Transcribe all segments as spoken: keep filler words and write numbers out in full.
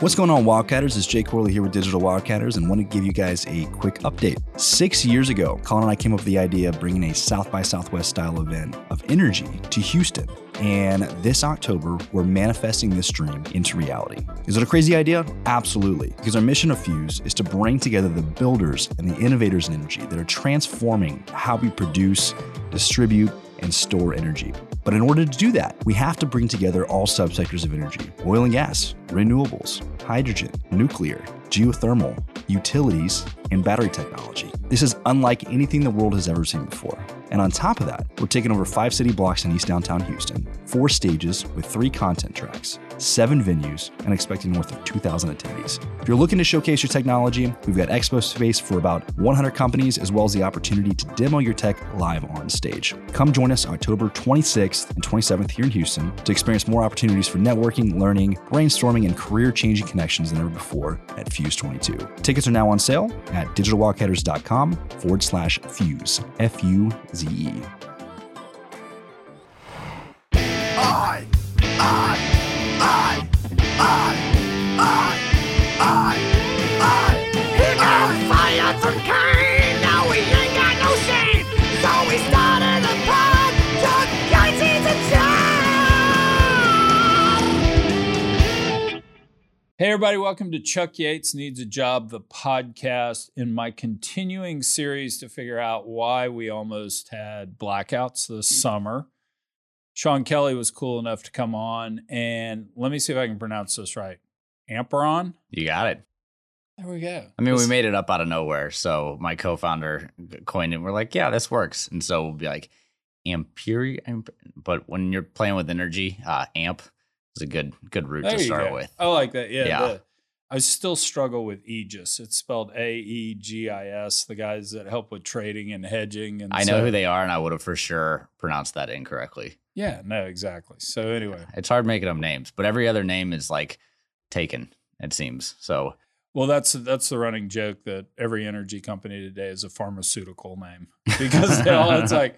What's going on, Wildcatters? It's Jay Corley here with Digital Wildcatters, and want to give you guys a quick update. Six years ago, Colin and I came up with the idea of bringing a South by Southwest style event of energy to Houston. And this October, we're manifesting this dream into reality. Is it a crazy idea? Absolutely. Because our mission of Fuse is to bring together the builders and the innovators in energy that are transforming how we produce, distribute, and store energy. But in order to do that, we have to bring together all subsectors of energy: oil and gas, renewables, hydrogen, nuclear, geothermal, utilities, and battery technology. This is unlike anything the world has ever seen before. And on top of that, we're taking over five city blocks in East Downtown Houston, four stages with three content tracks, seven venues, and expecting north of two thousand attendees. If you're looking to showcase your technology, we've got expo space for about one hundred companies, as well as the opportunity to demo your tech live on stage. Come join us October twenty-sixth and twenty-seventh here in Houston to experience more opportunities for networking, learning, brainstorming, and career-changing connections than ever before at Fuse twenty-two. Tickets are now on sale at digitalwildcatters.com forward slash Fuse, F U Z E. I, I, I, I, I, I, I. Here comes fire from Cain. Now we ain't got no shame. So we started a pod. Chuck Yates Needs a Job. Hey everybody, welcome to Chuck Yates Needs a Job, the podcast, in my continuing series to figure out why we almost had blackouts this summer. Sean Kelly was cool enough to come on, and let me see if I can pronounce this right. Amperon? You got it. There we go. I mean, this, we made it up out of nowhere, so my co-founder coined it. We're like, yeah, this works. And so we'll be like, Amperi, amp, but when you're playing with energy, uh, amp is a good good root to start go. with. I like that. Yeah. yeah. The, I still struggle with Aegis. It's spelled A E G I S, the guys that help with trading and hedging. And I know so, who they are, and I would have for sure pronounced that incorrectly. Yeah, no, exactly. So anyway. It's hard making up names, but every other name is like taken, it seems. So, well, that's that's the running joke that every energy company today is a pharmaceutical name, because they all, it's like,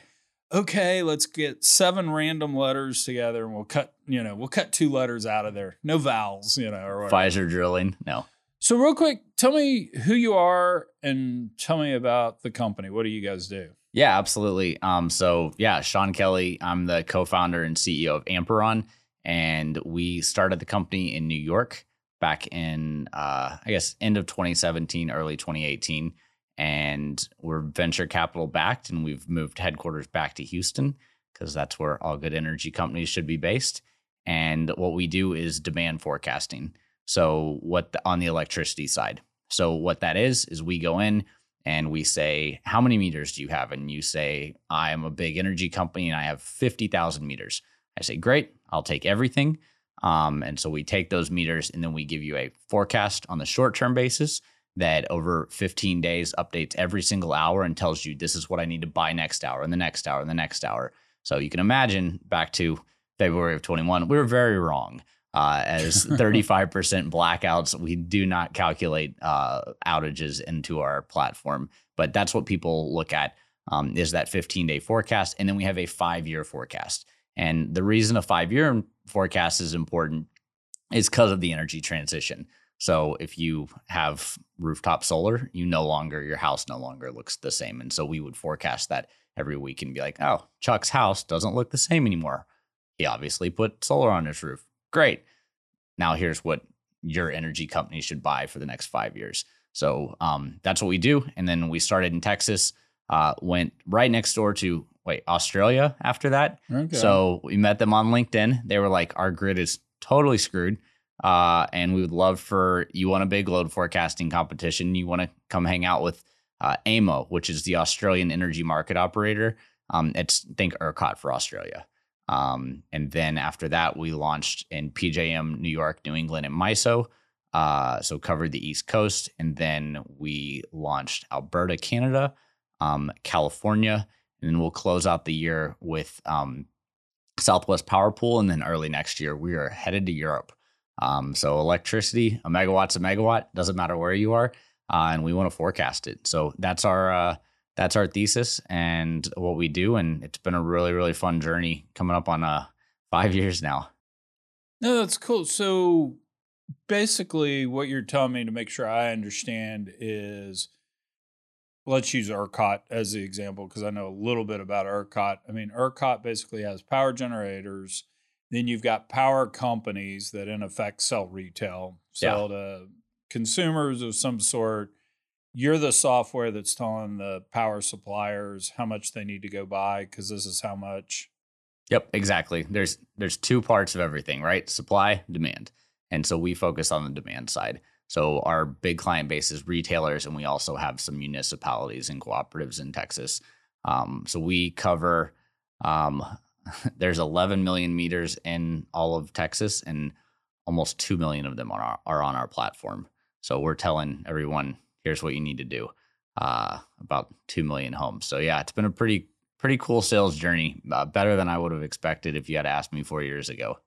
okay, let's get seven random letters together and we'll cut, you know, we'll cut two letters out of there. No vowels, you know, or whatever. Pfizer drilling, no. So real quick, tell me who you are and tell me about the company. What do you guys do? Yeah, absolutely. Um, so yeah, Sean Kelly, I'm the co-founder and C E O of Amperon, and we started the company in New York back in, uh, I guess, end of twenty seventeen, early twenty eighteen, and we're venture capital backed, and we've moved headquarters back to Houston because that's where all good energy companies should be based. And what we do is demand forecasting. So what the, on the electricity side. So what that is, is we go in, and we say, how many meters do you have? And you say, I am a big energy company and I have fifty thousand meters. I say, great, I'll take everything. Um, and so we take those meters, and then we give you a forecast on the short-term basis that over fifteen days updates every single hour and tells you this is what I need to buy next hour and the next hour and the next hour. So you can imagine back to February of twenty-one, we were very wrong. Uh, as thirty-five percent blackouts, we do not calculate uh, outages into our platform, but that's what people look at um, is that fifteen-day forecast, and then we have a five-year forecast. And the reason a five-year forecast is important is because of the energy transition. So if you have rooftop solar, you no longer your house no longer looks the same, and so we would forecast that every week and be like, oh, Chuck's house doesn't look the same anymore. He obviously put solar on his roof. Great. Now here's what your energy company should buy for the next five years. So um, that's what we do. And then we started in Texas, uh, went right next door to, wait, Australia after that. Okay. So we met them on LinkedIn. They were like, our grid is totally screwed. Uh, and we would love for, you want a big load forecasting competition, you want to come hang out with uh, A M O, which is the Australian Energy Market Operator. Um, it's, think ERCOT for Australia. Um, and then after that, we launched in P J M, New York, New England, and MISO. Uh, so covered the East Coast. And then we launched Alberta, Canada, um, California. And then we'll close out the year with um, Southwest Power Pool. And then early next year, we are headed to Europe. Um, so electricity, a megawatt's a megawatt, doesn't matter where you are. Uh, and we want to forecast it. So that's our... Uh, That's our thesis and what we do. And it's been a really, really fun journey coming up on uh, five years now. No, that's cool. So basically what you're telling me, to make sure I understand, is let's use ERCOT as the example, because I know a little bit about ERCOT. I mean, ERCOT basically has power generators. Then you've got power companies that, in effect, sell retail, sell yeah. to consumers of some sort. You're the software that's telling the power suppliers how much they need to go buy, because this is how much. Yep, exactly. There's there's two parts of everything, right? Supply, demand. And so we focus on the demand side. So our big client base is retailers, and we also have some municipalities and cooperatives in Texas. Um, so we cover, um, there's eleven million meters in all of Texas, and almost two million of them are, are on our platform. So we're telling everyone, here's what you need to do, uh, about two million homes. So yeah, it's been a pretty, pretty cool sales journey, uh, better than I would have expected if you had asked me four years ago.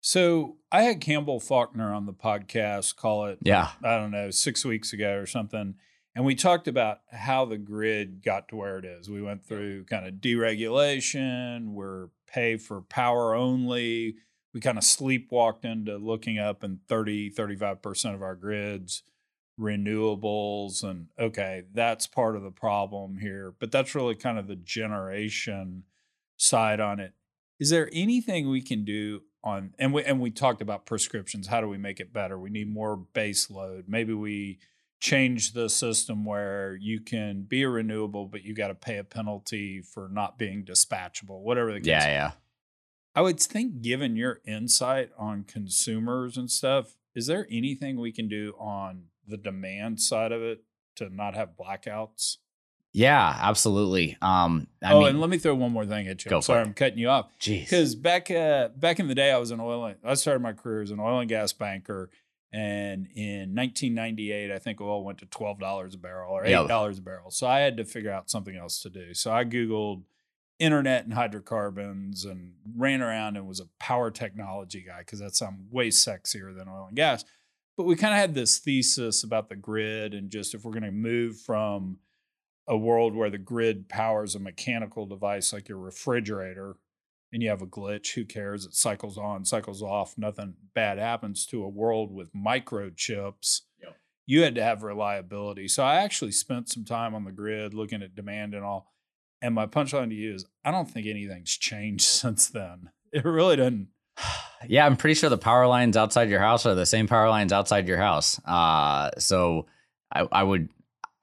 So I had Campbell Faulkner on the podcast, call it, yeah. I don't know, six weeks ago or something. And we talked about how the grid got to where it is. We went through kind of deregulation, we're pay for power only. We kind of sleepwalked into looking up, and thirty, thirty-five percent of our grid's renewables. And okay, that's part of the problem here. But that's really kind of the generation side on it. Is there anything we can do on, and we and we talked about prescriptions. How do we make it better? We need more base load. Maybe we change the system where you can be a renewable, but you got to pay a penalty for not being dispatchable, whatever the case. Yeah, yeah. I would think, given your insight on consumers and stuff, is there anything we can do on the demand side of it to not have blackouts? Yeah, absolutely. Um, I oh, mean, and let me throw one more thing at you. Go I'm sorry, it. I'm cutting you off. Jeez. Because back uh, back in the day, I was an oil. And, I started my career as an oil and gas banker, and in nineteen ninety-eight, I think oil went to twelve dollars a barrel or eight dollars yeah. a barrel. So I had to figure out something else to do. So I Googled internet and hydrocarbons and ran around and was a power technology guy, because that sounds way sexier than oil and gas. But we kind of had this thesis about the grid, and just if we're going to move from a world where the grid powers a mechanical device like your refrigerator, and you have a glitch, who cares? It cycles on, cycles off, nothing bad happens, to a world with microchips. Yep. You had to have reliability. So I actually spent some time on the grid looking at demand and all. And my punchline to you is, I don't think anything's changed since then. It really doesn't. Yeah, I'm pretty sure the power lines outside your house are the same power lines outside your house. Uh, so I, I would...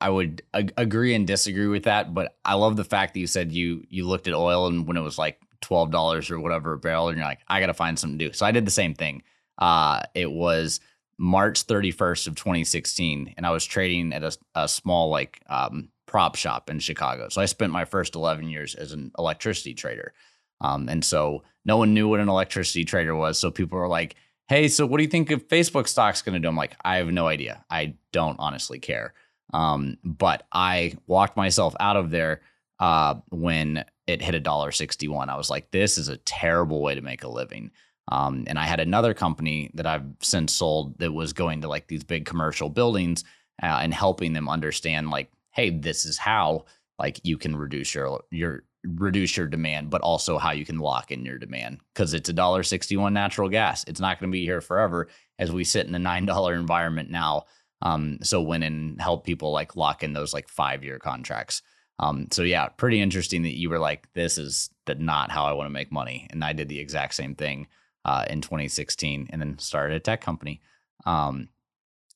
I would ag- agree and disagree with that, but I love the fact that you said you you looked at oil, and when it was like twelve dollars or whatever a barrel, and you're like, I got to find something to do. So I did the same thing. Uh, it was March thirty-first of twenty sixteen, and I was trading at a, a small like um, prop shop in Chicago. So I spent my first eleven years as an electricity trader. Um, and so no one knew what an electricity trader was. So people were like, hey, so what do you think if Facebook stock's going to do? I'm like, I have no idea. I don't honestly care. Um, but I walked myself out of there, uh, when it hit a dollar sixty-one. I was like, this is a terrible way to make a living. Um, and I had another company that I've since sold that was going to like these big commercial buildings, uh, and helping them understand like, hey, this is how like you can reduce your, your, reduce your demand, but also how you can lock in your demand. Cause it's a dollar sixty-one natural gas. It's not going to be here forever as we sit in a nine dollar environment now. Um, so went and helped people like lock in those like five year contracts. Um, so yeah, pretty interesting that you were like, this is the, not how I want to make money. And I did the exact same thing, uh, in twenty sixteen, and then started a tech company. Um,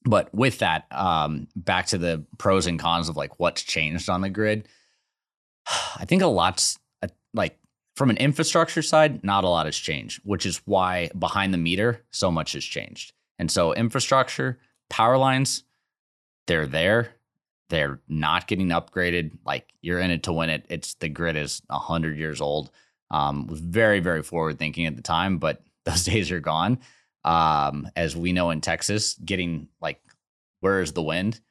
but with that, um, back to the pros and cons of like what's changed on the grid. I think a lot's uh, like from an infrastructure side, not a lot has changed, which is why behind the meter, so much has changed. And so infrastructure, power lines, they're there. They're not getting upgraded. Like, you're in it to win it. It's the grid is one hundred years old. Um, was very, very forward thinking at the time, but those days are gone. Um, as we know in Texas, getting like, where is the wind?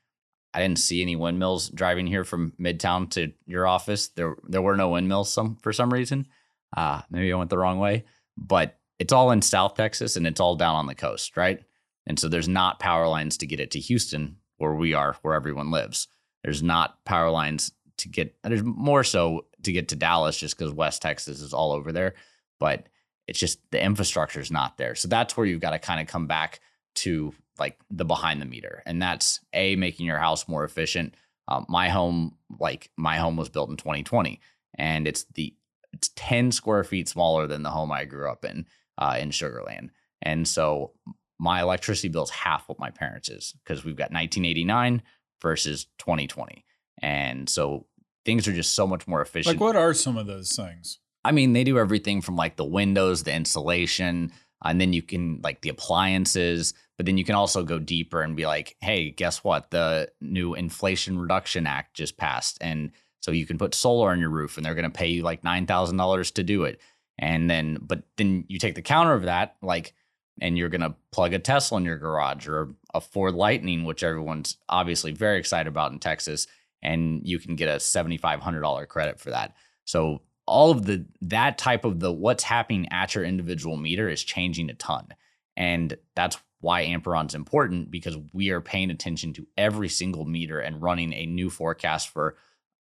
I didn't see any windmills driving here from Midtown to your office. There, there were no windmills some for some reason. Uh, maybe I went the wrong way, but it's all in South Texas and it's all down on the coast, right? And so there's not power lines to get it to Houston, where we are, where everyone lives. There's not power lines to get, there's more so to get to Dallas, just because West Texas is all over there. But it's just the infrastructure is not there. So that's where you've got to kind of come back to like the behind the meter. And that's A, making your house more efficient. Um, my home, like my home was built in twenty twenty, and it's the it's ten square feet smaller than the home I grew up in, uh, in Sugar Land. And so my electricity bill is half what my parents is, because we've got nineteen eighty-nine versus twenty twenty. And so things are just so much more efficient. Like, what are some of those things? I mean, they do everything from like the windows, the insulation, and then you can like the appliances, but then you can also go deeper and be like, hey, guess what? The new Inflation Reduction Act just passed. And so you can put solar on your roof and they're going to pay you like nine thousand dollars to do it. And then, but then you take the counter of that, like, and you're going to plug a Tesla in your garage or a Ford Lightning, which everyone's obviously very excited about in Texas. And you can get a seven thousand five hundred dollars credit for that. So all of the, that type of the what's happening at your individual meter is changing a ton. And that's why Amperon's important, because we are paying attention to every single meter and running a new forecast for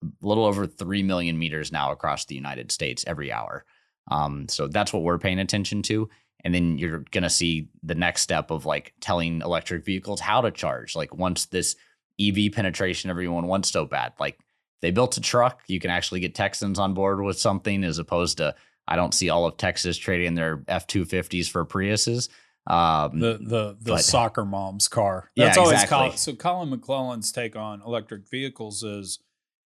a little over three million meters now across the United States every hour. Um, so that's what we're paying attention to. And then you're going to see the next step of like telling electric vehicles how to charge. Like once this E V penetration everyone wants so bad, like they built a truck, you can actually get Texans on board with something, as opposed to, I don't see all of Texas trading their F two fifties for Priuses. Um, the the, the but, soccer mom's car. That's yeah, always exactly. Colin. So Colin McClellan's take on electric vehicles is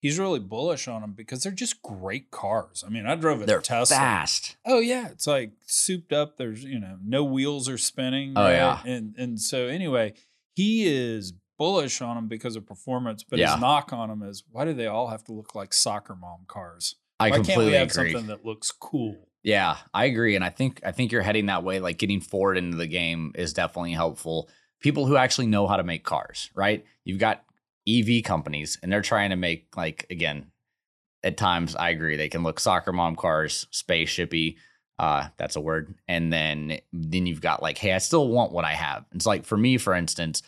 he's really bullish on them because they're just great cars. I mean, I drove a they're Tesla. Fast. Oh yeah, it's like souped up. There's you know no wheels are spinning. Oh right? yeah, and and so anyway, he is bullish on them because of performance. But yeah. his knock on them is, why do they all have to look like soccer mom cars? I why completely can't we have agree. Something that looks cool? Yeah, I agree. And I think I think you're heading that way. Like getting Ford into the game is definitely helpful. People who actually know how to make cars, right? You've got E V companies and they're trying to make, like, again, at times, I agree, they can look soccer mom cars, spaceshipy. Uh, that's a word. And then then you've got like, hey, I still want what I have. It's like for me, for instance,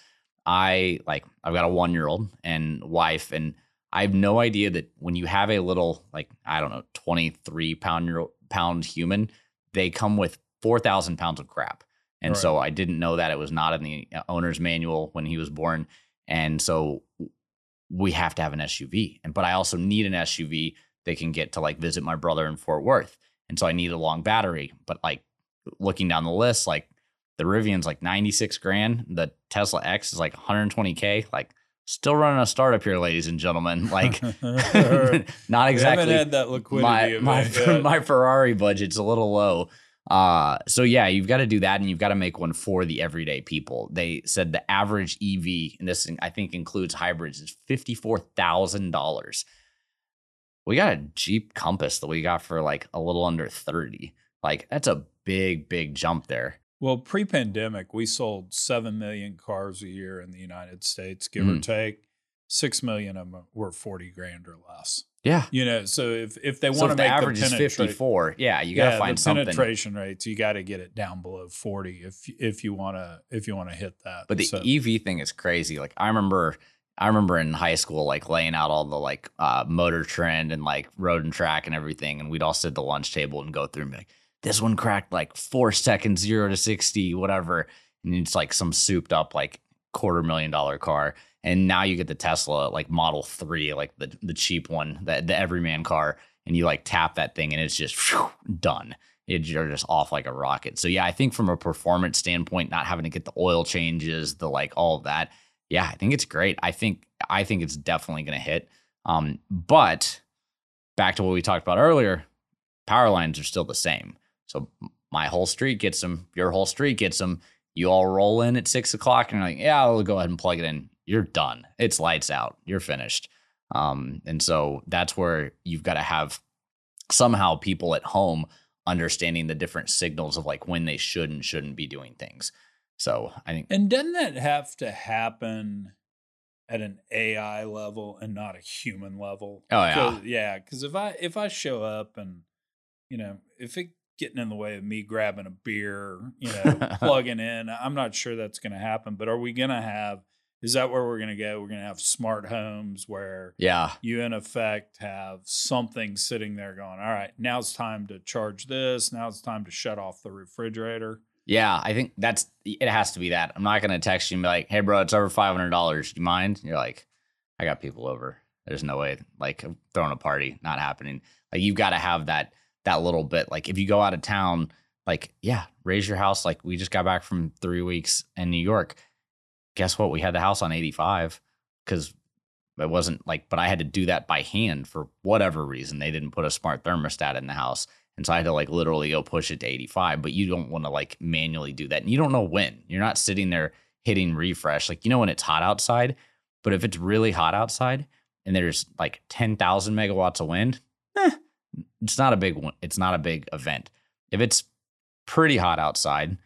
I like I've got a one year old and wife, and I have no idea that when you have a little, like, I don't know, twenty-three pound year old pound human, they come with four thousand pounds of crap. And right. so I didn't know that. It was not in the owner's manual when he was born. And so we have to have an S U V. And, but I also need an S U V that can get to like visit my brother in Fort Worth. And so I need a long battery, but like looking down the list, like the Rivian's like ninety-six grand. The Tesla X is like one hundred twenty K, like still running a startup here, ladies and gentlemen. Like, not exactly had that liquidity. My, my, my Ferrari budget's a little low. Uh, so yeah, you've got to do that, and you've got to make one for the everyday people. They said the average E V, and this I think includes hybrids, is fifty-four thousand dollars. We got a Jeep Compass that we got for like a little under thirty. Like that's a big, big jump there. Well, pre-pandemic, we sold seven million cars a year in the United States, give mm. or take. six million of them were forty grand or less. Yeah. You know, so if, if they so want if to make the average the is fifty-four, yeah, you got to yeah, find the something. Penetration rates, you got to get it down below forty if if you want to if you want to hit that. But the so. E V thing is crazy. Like I remember I remember in high school, like laying out all the like uh, Motor Trend and like Road and Track and everything, and we'd all sit at the lunch table and go through and be like, this one cracked like four seconds, zero to sixty, whatever. And it's like some souped up like quarter million dollar car. And now you get the Tesla like Model three, like the, the cheap one, the, the everyman car. And you like tap that thing and it's just whew, done. It, you're just off like a rocket. So yeah, I think from a performance standpoint, not having to get the oil changes, the like all of that. Yeah, I think it's great. I think I think it's definitely going to hit. Um, but back to what we talked about earlier, power lines are still the same. So my whole street gets them. Your whole street gets them. You all roll in at six o'clock and you're like, yeah, I'll go ahead and plug it in. You're done. It's lights out. You're finished. Um, and so that's where you've got to have somehow people at home understanding the different signals of like when they should and shouldn't be doing things. So I think. And doesn't that have to happen at an A I level and not a human level? Oh, yeah. So, yeah. Because if I if I show up and, you know, if it getting in the way of me grabbing a beer, you know, plugging in. I'm not sure that's going to happen, but are we going to have, is that where we're going to go? We're going to have smart homes where yeah. you in effect have something sitting there going, all right, now it's time to charge this. Now it's time to shut off the refrigerator. Yeah, I think that's, it has to be that. I'm not going to text you and be like, hey, bro, it's over five hundred dollars. Do you mind? You're like, I got people over. There's no way, like, I'm throwing a party, not happening. Like, you've got to have that, that little bit. Like, if you go out of town, like, yeah, raise your house. Like, we just got back from three weeks in New York. Guess what? We had the house on eighty-five because it wasn't like, but I had to do that by hand for whatever reason. They didn't put a smart thermostat in the house. And so I had to like literally go push it to eighty-five, but you don't want to like manually do that. And you don't know when. You're not sitting there hitting refresh. Like, you know, when it's hot outside, but if it's really hot outside and there's like ten thousand megawatts of wind, eh, it's not a big one. It's not a big event. If it's pretty hot outside,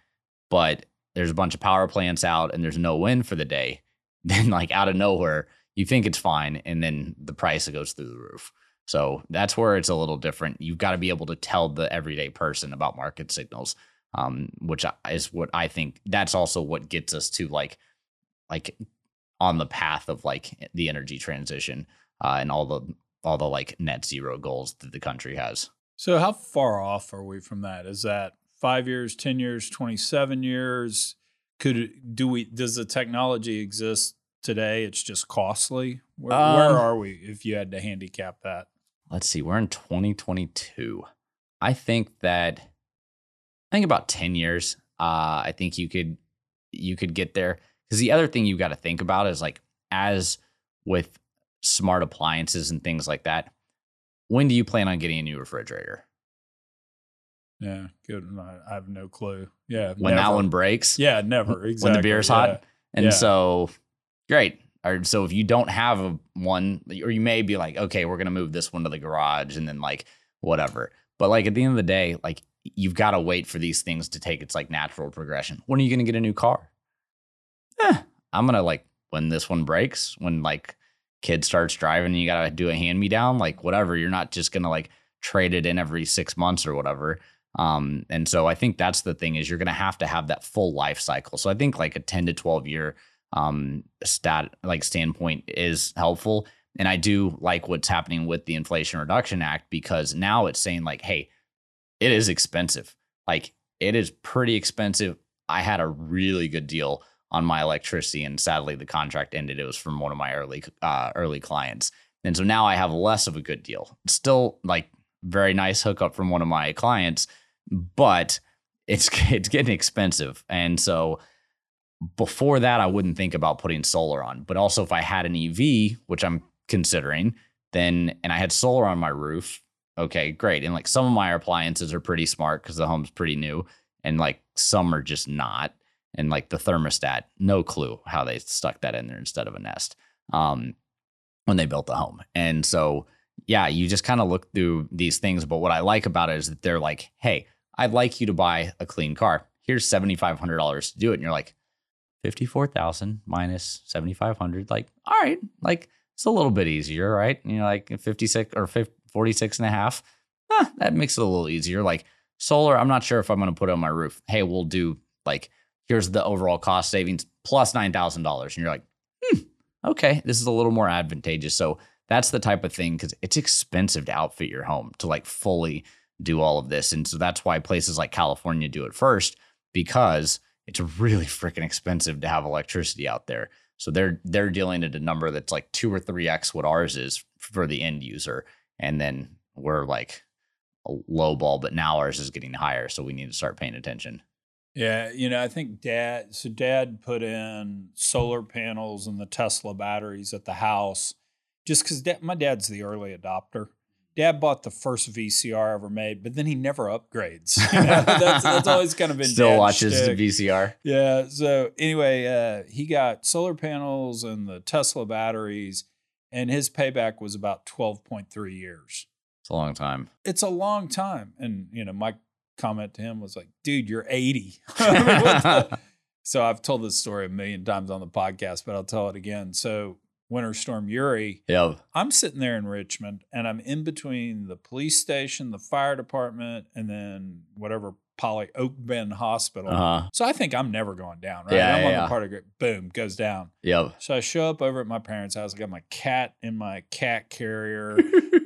but there's a bunch of power plants out and there's no wind for the day, then like out of nowhere, you think it's fine. And then the price goes through the roof. So that's where it's a little different. You've got to be able to tell the everyday person about market signals, um, which is what I think that's also what gets us to like, like on the path of like the energy transition uh, and all the, all the like net zero goals that the country has. So how far off are we from that? Is that five years, ten years, twenty-seven years? Could, do we, does the technology exist today? It's just costly. Where, um, where are we if you had to handicap that? Let's see, we're in twenty twenty-two. I think that, I think about ten years, uh, I think you could, you could get there. Because the other thing you've got to think about is like, as with smart appliances and things like that, when do you plan on getting a new refrigerator? Yeah, good. I have no clue. Yeah. When never. That one breaks? Yeah, never. Exactly. When the beer's hot? Yeah. And yeah. So, great. Or so if you don't have a one, or you may be like, okay, we're going to move this one to the garage and then like whatever. But like at the end of the day, like you've got to wait for these things to take its like natural progression. When are you going to get a new car? Eh, I'm going to like when this one breaks, when like kid starts driving and you got to do a hand-me-down, like whatever. You're not just going to like trade it in every six months or whatever. Um, and so I think that's the thing is you're going to have to have that full life cycle. So I think like a ten to twelve year um, stat, like standpoint is helpful. And I do like what's happening with the Inflation Reduction Act, because now it's saying like, hey, it is expensive. Like it is pretty expensive. I had a really good deal on my electricity and sadly the contract ended. It was from one of my early, uh, early clients. And so now I have less of a good deal. It's still like very nice hookup from one of my clients, but it's, it's getting expensive. And so before that, I wouldn't think about putting solar on, but also if I had an E V, which I'm considering, then, and I had solar on my roof. Okay, great. And like some of my appliances are pretty smart because the home's pretty new, and like some are just not. And like the thermostat, no clue how they stuck that in there instead of a Nest um, when they built the home. And so, yeah, you just kind of look through these things. But what I like about it is that they're like, hey, I'd like you to buy a clean car. Here's seven thousand five hundred dollars to do it. And you're like, fifty-four thousand minus seven thousand five hundred. Like, all right, like it's a little bit easier, right? And you're like fifty-six or forty-six and a half. Huh, that makes it a little easier. Like solar, I'm not sure if I'm going to put it on my roof. Hey, we'll do like, here's the overall cost savings plus nine thousand dollars. And you're like, hmm, okay, this is a little more advantageous. So that's the type of thing, because it's expensive to outfit your home to like fully do all of this. And so that's why places like California do it first, because it's really freaking expensive to have electricity out there. So they're they're dealing at a number that's like two or three X what ours is for the end user. And then we're like a low ball, but now ours is getting higher. So we need to start paying attention. Yeah, you know, I think dad, so dad put in solar panels and the Tesla batteries at the house. Just because my dad's the early adopter. Dad bought the first V C R ever made, but then he never upgrades. You know, that's, that's always kind of been still watches shtick. The V C R. Yeah. So anyway, uh, he got solar panels and the Tesla batteries, and his payback was about twelve point three years. It's a long time. It's a long time. And, you know, my comment to him was like, dude, you're eighty. I mean, what the? So I've told this story a million times on the podcast, but I'll tell it again. So Winter Storm Uri. Yep. I'm sitting there in Richmond, and I'm in between the police station, the fire department, and then whatever poly Oak Bend Hospital. Uh-huh. So I think I'm never going down, right? Yeah, I'm yeah, on yeah. the part of it. Boom, goes down. Yep. So I show up over at my parents' house. I got my cat in my cat carrier,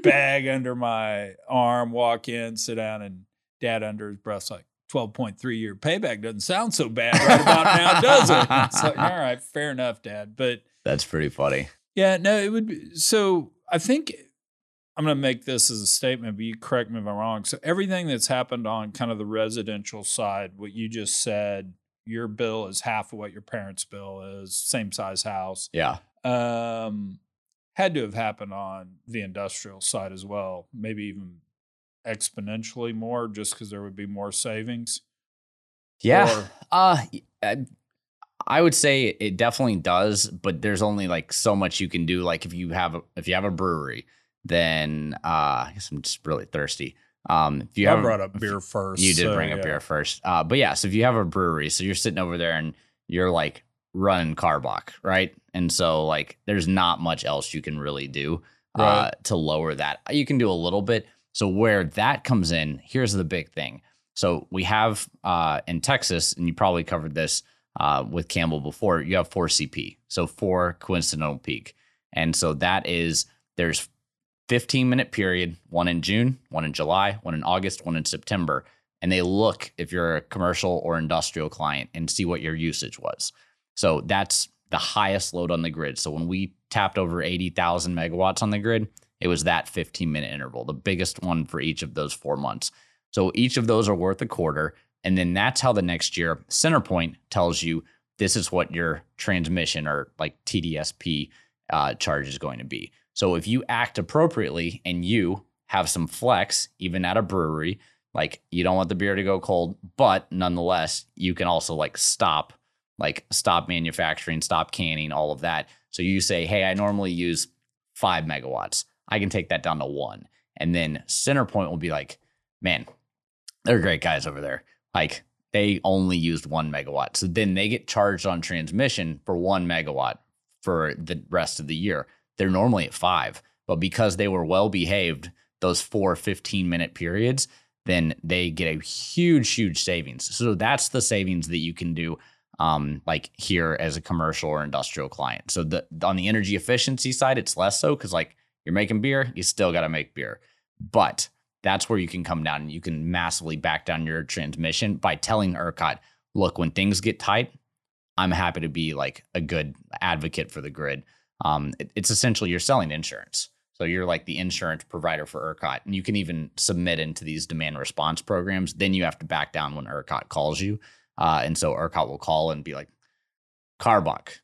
bag under my arm, walk in, sit down, and dad under his breath's like, twelve point three year payback doesn't sound so bad right about now, does it? It's like, all right, fair enough, Dad. But that's pretty funny. Yeah, no, it would be. So I think I'm going to make this as a statement, but you correct me if I'm wrong. So everything that's happened on kind of the residential side, what you just said, your bill is half of what your parents' bill is, same size house. Yeah. Um, had to have happened on the industrial side as well, maybe even exponentially more, just because there would be more savings. Yeah. Or- uh, I- I would say it definitely does, but there's only like so much you can do. Like if you have a, if you have a brewery, then uh, I guess I'm just really thirsty. Um, if you I have brought a, up beer first. You did so, bring yeah. up beer first. Uh, but yeah, so if you have a brewery, so you're sitting over there and you're like running Carbach, right? And so like there's not much else you can really do uh, right. to lower that. You can do a little bit. So where that comes in, here's the big thing. So we have uh, in Texas, and you probably covered this, Uh, with Campbell before, you have four C P, so four coincidental peak. And so that is, there's fifteen minute period, one in June, one in July, one in August, one in September. And they look, if you're a commercial or industrial client, and see what your usage was. So that's the highest load on the grid. So when we tapped over eighty thousand megawatts on the grid, it was that fifteen minute interval, the biggest one for each of those four months. So each of those are worth a quarter. And then that's how the next year Centerpoint tells you this is what your transmission or like T D S P uh, charge is going to be. So if you act appropriately and you have some flex, even at a brewery, like you don't want the beer to go cold, but nonetheless, you can also like stop, like stop manufacturing, stop canning, all of that. So you say, hey, I normally use five megawatts. I can take that down to one. And then Centerpoint will be like, man, they're great guys over there. Like they only used one megawatt. So then they get charged on transmission for one megawatt for the rest of the year. They're normally at five, but because they were well behaved, those four fifteen minute periods, then they get a huge, huge savings. So that's the savings that you can do um, like here as a commercial or industrial client. So the, on the energy efficiency side, it's less so because like you're making beer, you still got to make beer, but that's where you can come down and you can massively back down your transmission by telling ERCOT, look, when things get tight, I'm happy to be like a good advocate for the grid. Um, it, it's essentially you're selling insurance. So you're like the insurance provider for ERCOT, and you can even submit into these demand response programs. Then you have to back down when ERCOT calls you. Uh, and so ERCOT will call and be like, Carbach,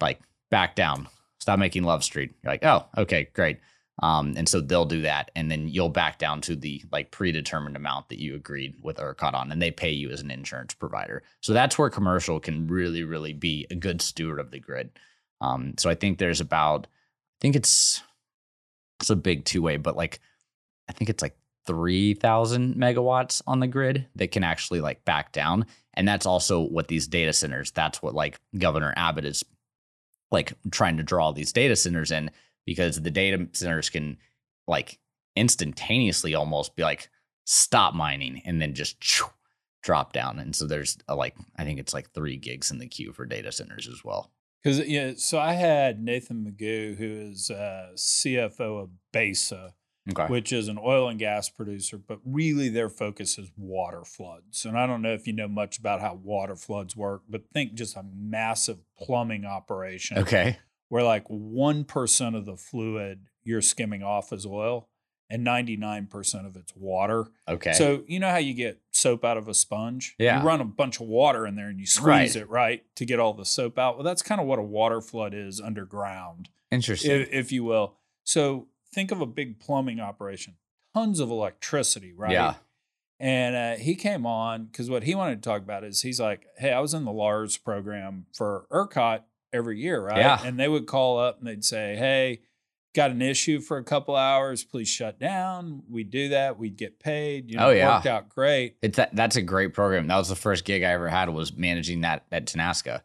like back down, stop making Love Street. You're like, oh, okay, great. Um, and so they'll do that. And then you'll back down to the like predetermined amount that you agreed with ERCOT on, and they pay you as an insurance provider. So that's where commercial can really, really be a good steward of the grid. Um, so I think there's about, I think it's, it's a big two way, but like, I think it's like three thousand megawatts on the grid that can actually like back down. And that's also what these data centers, that's what like Governor Abbott is like trying to draw these data centers in, because the data centers can like instantaneously almost be like, stop mining, and then just choo, drop down. And so there's a, like, I think it's like three gigs in the queue for data centers as well. Cause yeah. So I had Nathan Magoo, who is uh C F O of BASA, okay, which is an oil and gas producer, but really their focus is water floods. And I don't know if you know much about how water floods work, but think just a massive plumbing operation. Okay. Where like one percent of the fluid you're skimming off is oil and ninety-nine percent of it's water. Okay. So you know how you get soap out of a sponge? Yeah. You run a bunch of water in there and you squeeze right. it, right, to get all the soap out. Well, that's kind of what a water flood is underground. Interesting. If, if you will. So think of a big plumbing operation, tons of electricity, right? Yeah. And uh, he came on because what he wanted to talk about is he's like, hey, I was in the LARS program for ERCOT every year, right? Yeah. And they would call up and they'd say, hey, got an issue for a couple hours, please shut down. We do that. We'd get paid. You know, oh, yeah. It worked out great. It's that, that's a great program. That was the first gig I ever had, was managing that at Tenaska.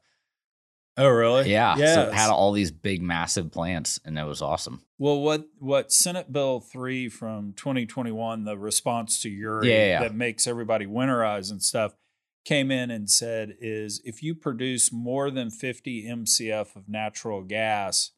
Oh, really? Yeah. Yes. So it had all these big, massive plants, and it was awesome. Well, what what Senate Bill three from twenty twenty-one, the response to Uri, yeah, yeah, yeah. that makes everybody winterize and stuff, came in and said is if you produce more than fifty M C F of natural gas,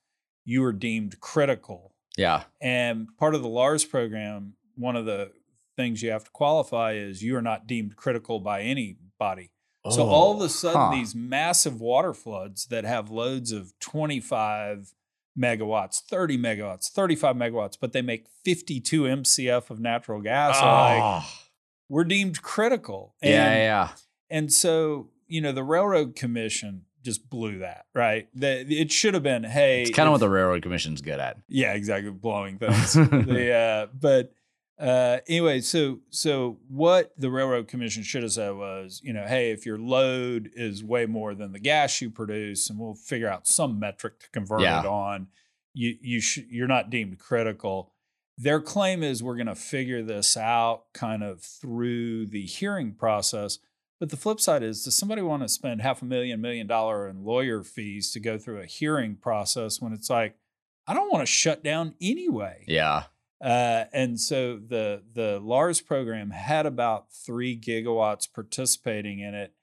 you are deemed critical. Yeah. And part of the LARS program, one of the things you have to qualify is you are not deemed critical by anybody. Oh, so all of a sudden, huh. these massive water floods that have loads of twenty-five megawatts, thirty megawatts, thirty-five megawatts, but they make fifty-two M C F of natural gas. Oh. Like, we're deemed critical. And, yeah, yeah. And so, you know, the Railroad Commission just blew that, right? That it should have been, hey. It's kind of what the Railroad Commission's good at. Yeah, exactly. Blowing things. the, uh, but uh, anyway, so so what the Railroad Commission should have said was, you know, hey, if your load is way more than the gas you produce, and we'll figure out some metric to convert yeah. it on, you you sh- you're not deemed critical. Their claim is we're going to figure this out kind of through the hearing process. But the flip side is, does somebody want to spend half a million, million dollar in lawyer fees to go through a hearing process when it's like, I don't want to shut down anyway. Yeah. Uh, and so the, the LARS program had about three gigawatts participating in it.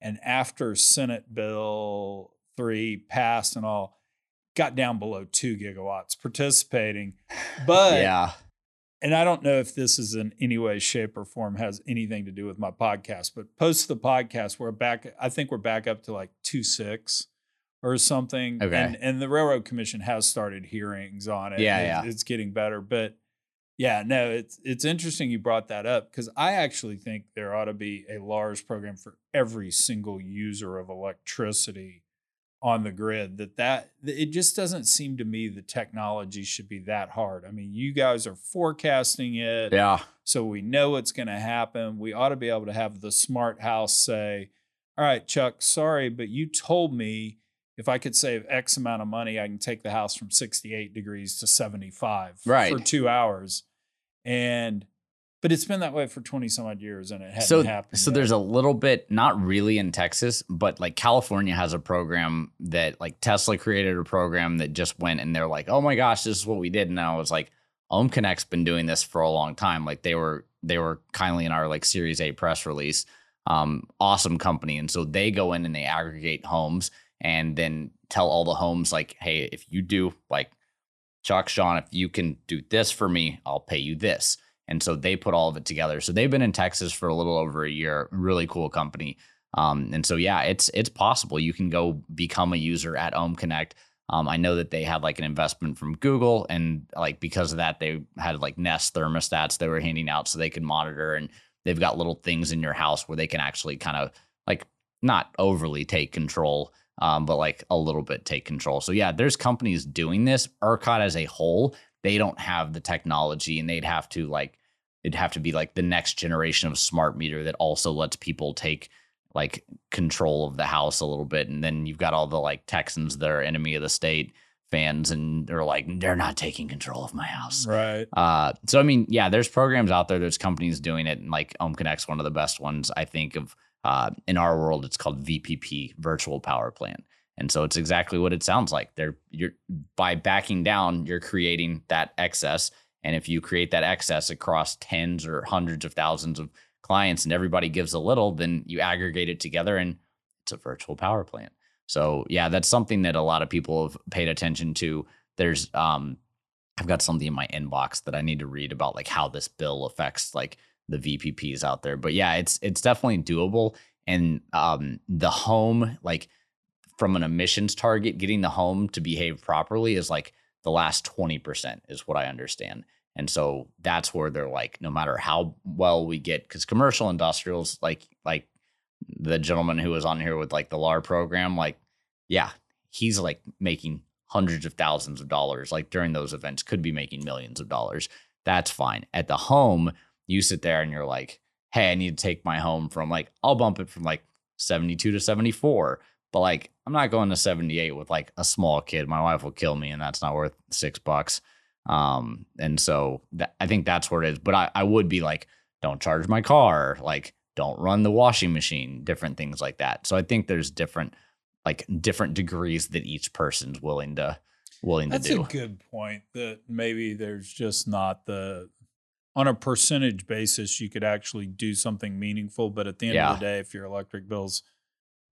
And after Senate Bill three passed and all, got down below two gigawatts participating. But yeah. And I don't know if this is in any way, shape, or form has anything to do with my podcast, but post the podcast, we're back. I think we're back up to like two six or something. Okay. And, and the Railroad Commission has started hearings on it. Yeah, it's, yeah. It's getting better, but yeah, no, it's it's interesting you brought that up because I actually think there ought to be a LARS program for every single user of electricity on the grid. That that it just doesn't seem to me the technology should be that hard. I mean, you guys are forecasting it. Yeah. So we know what's going to happen. We ought to be able to have the smart house say, all right, Chuck, sorry, but you told me if I could save X amount of money, I can take the house from sixty-eight degrees to seventy-five right. for two hours. And, but it's been that way for twenty some odd years and it hasn't so, happened. So yet. There's a little bit, not really in Texas, but like California has a program that like Tesla created a program that just went and they're like, oh my gosh, this is what we did. And I was like, Ohm Connect's been doing this for a long time. Like they were, they were kindly in our like Series A press release, um, awesome company. And so they go in and they aggregate homes and then tell all the homes like, hey, if you do like Chuck, Sean, if you can do this for me, I'll pay you this. And so they put all of it together. So they've been in Texas for a little over a year. Really cool company. Um, and so, yeah, it's it's possible. You can go become a user at Ohm Connect. Um, I know that they had like an investment from Google. And like because of that, they had like Nest thermostats they were handing out so they could monitor. And they've got little things in your house where they can actually kind of like not overly take control, um, but like a little bit take control. So, yeah, there's companies doing this. ERCOT as a whole, they don't have the technology and they'd have to like, it'd have to be like the next generation of smart meter that also lets people take like control of the house a little bit. And then you've got all the like Texans that are enemy of the state fans and they're like, they're not taking control of my house. Right. Uh, so, I mean, yeah, there's programs out there. There's companies doing it. And like Ohm Connect's one of the best ones, I think, of uh, in our world. It's called V P P, Virtual Power Plant. And so it's exactly what it sounds like. They're, you're, by backing down, you're creating that excess. And if you create that excess across tens or hundreds of thousands of clients and everybody gives a little, then you aggregate it together and it's a virtual power plant. So, yeah, that's something that a lot of people have paid attention to. There's um, I've got something in my inbox that I need to read about, like how this bill affects like the V P Ps out there. But, yeah, it's it's definitely doable. And um, the home, like, from an emissions target, getting the home to behave properly is like the last twenty percent is what I understand. And so that's where they're like, no matter how well we get, because commercial industrials, like like the gentleman who was on here with like the L A R program, like, yeah, he's like making hundreds of thousands of dollars, like during those events, could be making millions of dollars. That's fine. At the home, you sit there and you're like, hey, I need to take my home from like, I'll bump it from like seventy-two to seventy-four. But like, I'm not going to seventy-eight with like a small kid. My wife will kill me and that's not worth six bucks. Um, and so that, I think that's where it is. But I, I would be like, don't charge my car. Like, don't run the washing machine, different things like that. So I think there's different, like different degrees that each person's willing to, willing that's to do. That's a good point that maybe there's just not the, on a percentage basis, you could actually do something meaningful. But at the end yeah. of the day, if your electric bill's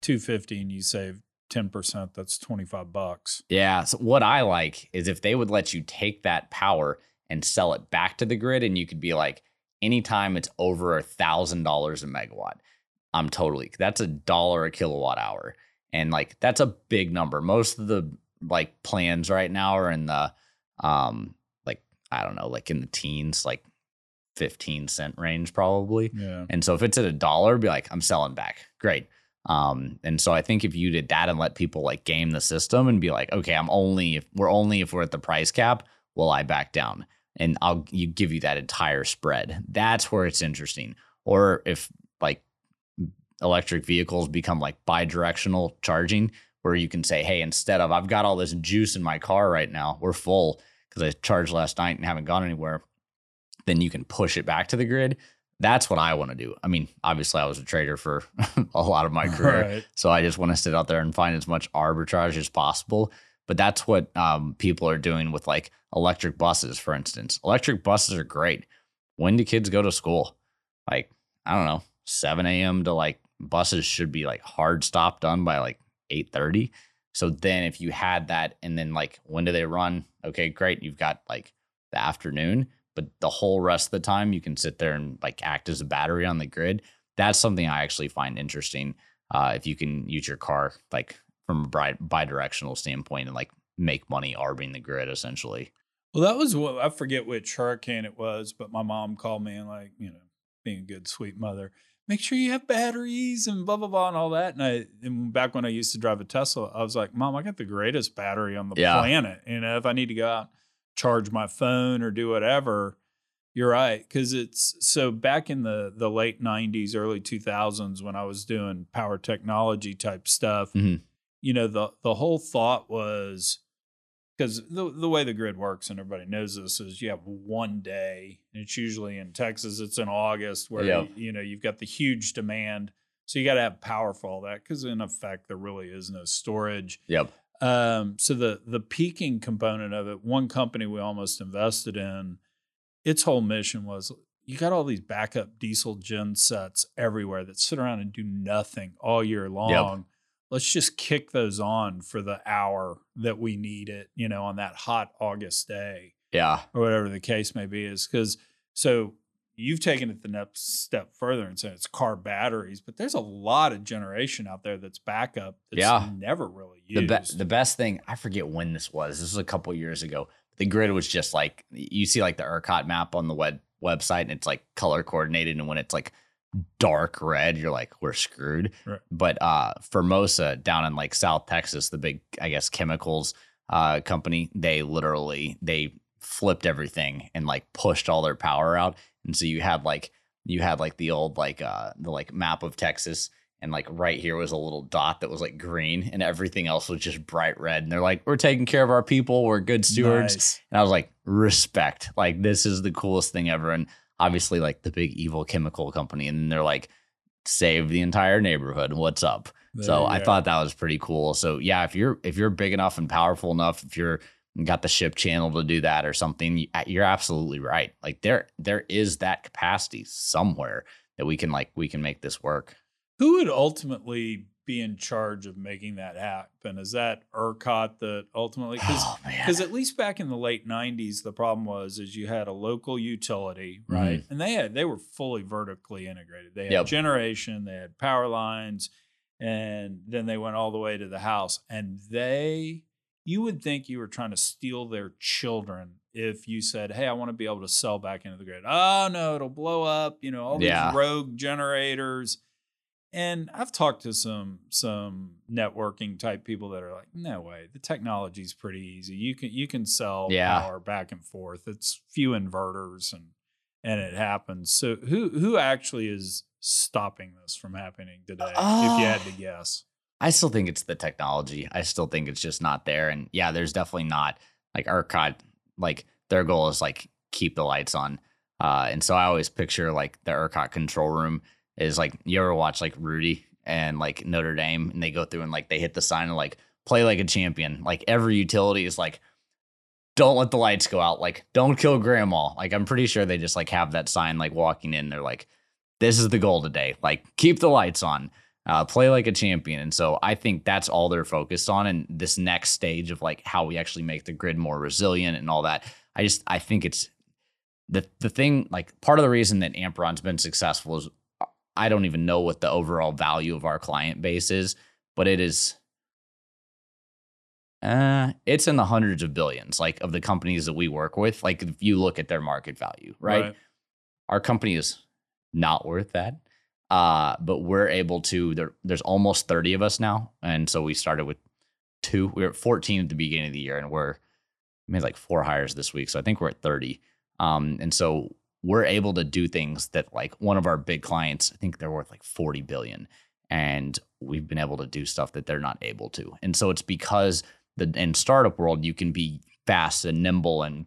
two fifty and you save ten percent, that's twenty-five bucks. Yeah. So what I like is if they would let you take that power and sell it back to the grid and you could be like, anytime it's over a thousand dollars a megawatt, I'm totally, that's a dollar a kilowatt hour. And like, that's a big number. Most of the like plans right now are in the, um, like, I don't know, like in the teens, like fifteen cent range probably. Yeah. And so if it's at a dollar, be like, I'm selling back. Great. Um, and so I think if you did that and let people like game the system and be like, okay, I'm only, if we're only, if we're at the price cap, will I back down? And I'll, you give you that entire spread. That's where it's interesting. Or if like electric vehicles become like bi-directional charging, where you can say, hey, instead of, I've got all this juice in my car right now, we're full because I charged last night and haven't gone anywhere. Then you can push it back to the grid. That's what I want to do. I mean, obviously, I was a trader for a lot of my career, right. So I just want to sit out there and find as much arbitrage as possible. But that's what um, people are doing with like electric buses, for instance. Electric buses are great. When do kids go to school? Like, I don't know, seven a.m. to like buses should be like hard stop done by like eight thirty. So then if you had that and then like, when do they run? Okay, great. You've got like the afternoon. But the whole rest of the time, you can sit there and like act as a battery on the grid. That's something I actually find interesting. Uh, if you can use your car like from a bi-directional standpoint and like make money arbing the grid, essentially. Well, that was what, I forget which hurricane it was, but my mom called me and like, you know, being a good, sweet mother, make sure you have batteries and blah, blah, blah, and all that. And I, and back when I used to drive a Tesla, I was like, Mom, I got the greatest battery on the yeah. planet. You know, if I need to go out, charge my phone or do whatever, you're right. Because it's so back in the, the late nineties, early two thousands, when I was doing power technology type stuff, mm-hmm. you know, the, the whole thought was, because the, the way the grid works, and everybody knows this, is you have one day, and it's usually in Texas, it's in August, where, yeah. you, you know, you've got the huge demand. So you got to have power for all that, because in effect, there really is no storage. Yep. Um, so the, the peaking component of it, one company we almost invested in, its whole mission was, you got all these backup diesel gen sets everywhere that sit around and do nothing all year long. Yep. Let's just kick those on for the hour that we need it, you know, on that hot August day. Yeah. Or whatever the case may be, is because, so you've taken it the next step further and said it's car batteries, but there's a lot of generation out there that's backup that's yeah. never really used. The, be- the best thing, I forget when this was, this was a couple of years ago. The grid was just like, you see like the ERCOT map on the web website and it's like color coordinated. And when it's like dark red, you're like, we're screwed. Right. But uh, Formosa down in like South Texas, the big, I guess, chemicals uh, company, they literally, they flipped everything and like pushed all their power out. And so you had like, you had like the old, like uh, the like map of Texas, and like right here was a little dot that was like green and everything else was just bright red. And they're like, we're taking care of our people. We're good stewards. Nice. And I was like, respect, like this is the coolest thing ever. And obviously like the big evil chemical company. And they're like, save the entire neighborhood. What's up? There so I are. Thought that was pretty cool. So yeah, if you're, if you're big enough and powerful enough, if you're, got the ship channel to do that or something, you're absolutely right. Like there, there is that capacity somewhere that we can like, we can make this work. Who would ultimately be in charge of making that happen? Is that ERCOT that ultimately, because oh, at least back in the late nineties, the problem was, is you had a local utility, right? Mm-hmm. And they had, they were fully vertically integrated. They had yep. generation, they had power lines, and then they went all the way to the house, and they, you would think you were trying to steal their children if you said, hey, I want to be able to sell back into the grid. Oh, no, it'll blow up, you know, all these yeah. rogue generators. And I've talked to some some networking type people that are like, no way, the technology's pretty easy. You can you can sell yeah. power back and forth. It's few inverters and and it happens. So who who actually is stopping this from happening today, oh. if you had to guess? I still think it's the technology. I still think it's just not there. And yeah, there's definitely not like ERCOT, like their goal is like keep the lights on. Uh, and so I always picture like the ERCOT control room is like, you ever watch like Rudy and like Notre Dame and they go through and like they hit the sign and like play like a champion. Like every utility is like, don't let the lights go out. Like don't kill grandma. Like I'm pretty sure they just like have that sign, like walking in. They're like, this is the goal today. Like keep the lights on. Uh, play like a champion. And so I think that's all they're focused on. And this next stage of like how we actually make the grid more resilient and all that. I just, I think it's, the the thing, like, part of the reason that Amperon's been successful is I don't even know what the overall value of our client base is, but it is, uh, it's in the hundreds of billions, like, of the companies that we work with. Like, if you look at their market value, right? Right. Our company is not worth that. Uh, but we're able to, there, there's almost thirty of us now. And so we started with two, we were at fourteen at the beginning of the year, and we're made like four hires this week. So I think we're at thirty. Um, and so we're able to do things that, like, one of our big clients, I think they're worth like forty billion, and we've been able to do stuff that they're not able to. And so it's because the, in startup world, you can be fast and nimble and